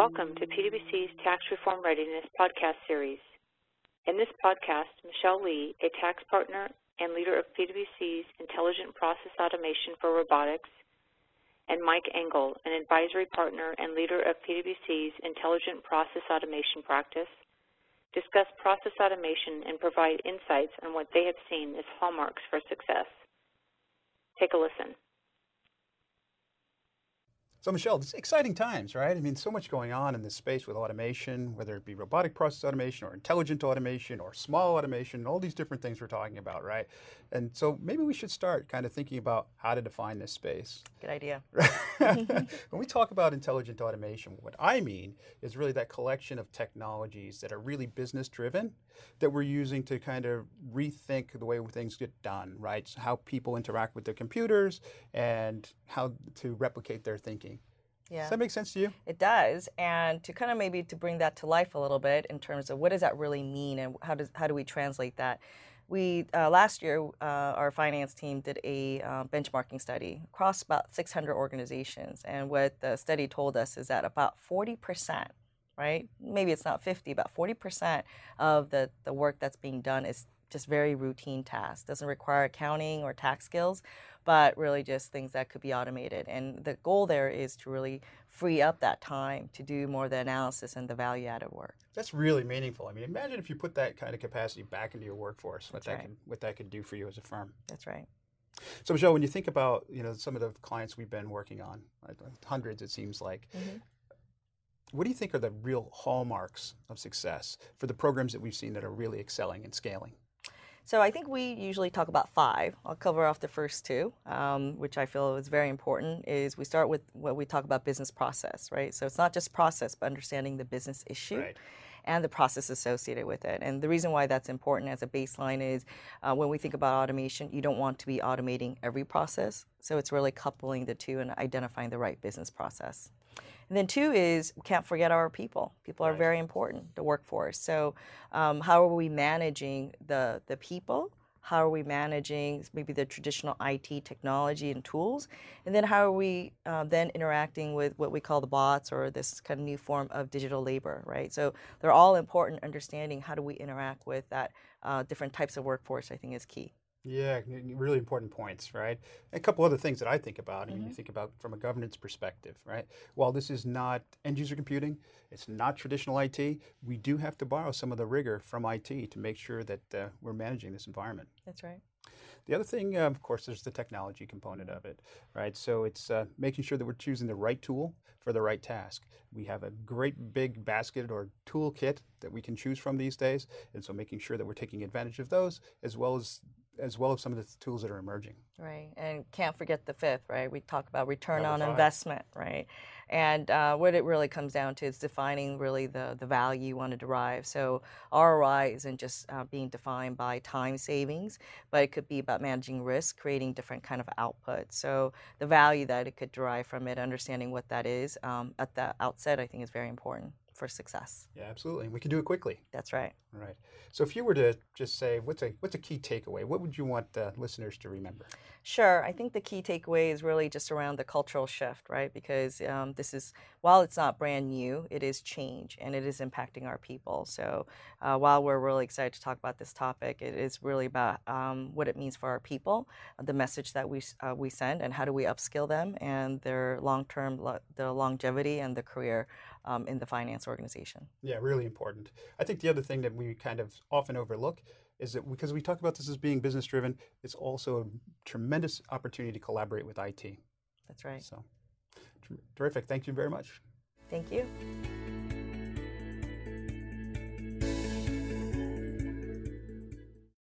Welcome to PwC's Tax Reform Readiness podcast series. In this podcast, Michelle Lee, a tax partner and leader of PwC's Intelligent Process Automation for Robotics, and Mike Engel, an advisory partner and leader of PwC's Intelligent Process Automation practice, discuss process automation and provide insights on what they have seen as hallmarks for success. Take a listen. So Michelle, this is exciting times, right? I mean, so much going on in this space with automation, whether it be robotic process automation or intelligent automation or small automation, all these different things we're talking about, right? And so maybe we should start kind of thinking about how to define this space. Good idea. When we talk about intelligent automation, what I mean is really that collection of technologies that are really business driven that we're using to kind of rethink the way things get done, right? So how people interact with their computers and how to replicate their thinking. Yeah. Does that make sense to you? It does, and to kind of maybe to bring that to life a little bit in terms of what does that really mean and how do we translate that? We last year our finance team did a benchmarking study across about 600 organizations, and what the study told us is that about 40%, right? Maybe it's not 50, about 40% of the work that's being done is just very routine tasks. Doesn't require accounting or tax skills, but really just things that could be automated. And the goal there is to really free up that time to do more of the analysis and the value-added work. That's really meaningful. I mean, imagine if you put that kind of capacity back into your workforce, what that could do for you as a firm. That's right. So Michelle, when you think about, you know, some of the clients we've been working on, like hundreds it seems like, what do you think are the real hallmarks of success for the programs that we've seen that are really excelling and scaling? So I think we usually talk about five. I'll cover off the first two, which I feel is very important, is we start with what we talk about business process, right? So it's not just process, but understanding the business issue. Right. And the process associated with it. And the reason why that's important as a baseline is when we think about automation, you don't want to be automating every process. So it's really coupling the two and identifying the right business process. And then two is we can't forget our people. People are very important, the workforce. So how are we managing the people? How are we managing maybe the traditional IT technology and tools? And then how are we then interacting with what we call the bots or this kind of new form of digital labor, right? So they're all important. Understanding how do we interact with that different types of workforce I think is key. Yeah, really important points, right? A couple other things that I think about, I mean, you think about from a governance perspective, right? While this is not end user computing, it's not traditional IT, we do have to borrow some of the rigor from IT to make sure that we're managing this environment. That's right. The other thing, of course, there's the technology component of it, right? So it's making sure that we're choosing the right tool for the right task. We have a great big basket or toolkit that we can choose from these days, and so making sure that we're taking advantage of those as well as some of the tools that are emerging. Right, and can't forget the fifth, right? We talk about return on investment, right? And what it really comes down to is defining really the value you want to derive. So ROI isn't just being defined by time savings, but it could be about managing risk, creating different kind of output. So the value that it could derive from it, understanding what that is at the outset, I think is very important for success. Yeah, absolutely. And we can do it quickly. That's right. All right. So if you were to just say, what's a key takeaway? What would you want listeners to remember? Sure. I think the key takeaway is really just around the cultural shift, right? Because this is, while it's not brand new, it is change and it is impacting our people. So while we're really excited to talk about this topic, it is really about what it means for our people, the message that we send, and how do we upskill them and their long-term, their longevity and the career in the finance organization. Yeah, really important. I think the other thing that we kind of often overlook is that because we talk about this as being business driven, it's also a tremendous opportunity to collaborate with IT. That's right. So, terrific. Thank you very much. Thank you.